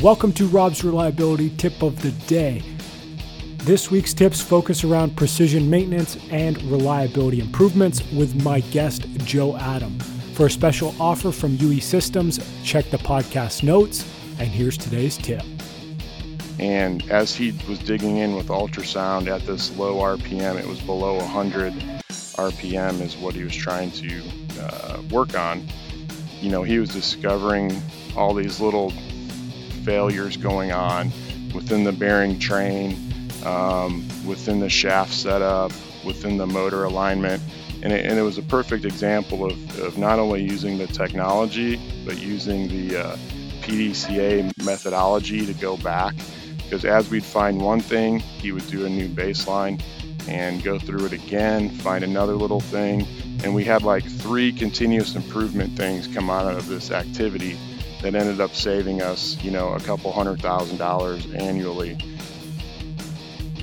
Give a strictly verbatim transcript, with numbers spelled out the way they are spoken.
Welcome to Rob's Reliability Tip of the Day. This week's tips focus around precision maintenance and reliability improvements with my guest, Joe Adam. For a special offer from U E Systems, check the podcast notes, and here's today's tip. And as he was digging in with ultrasound at this low R P M, it was below one hundred R P M is what he was trying to uh, work on. You know, he was discovering all these little failures going on within the bearing train, um, within the shaft setup, within the motor alignment, and it, and it was a perfect example of, of not only using the technology but using the uh, P D C A methodology to go back, because as we'd find one thing, he would do a new baseline and go through it again, find another little thing, and we had like three continuous improvement things come out of this activity that ended up saving us, you know, a couple hundred thousand dollars annually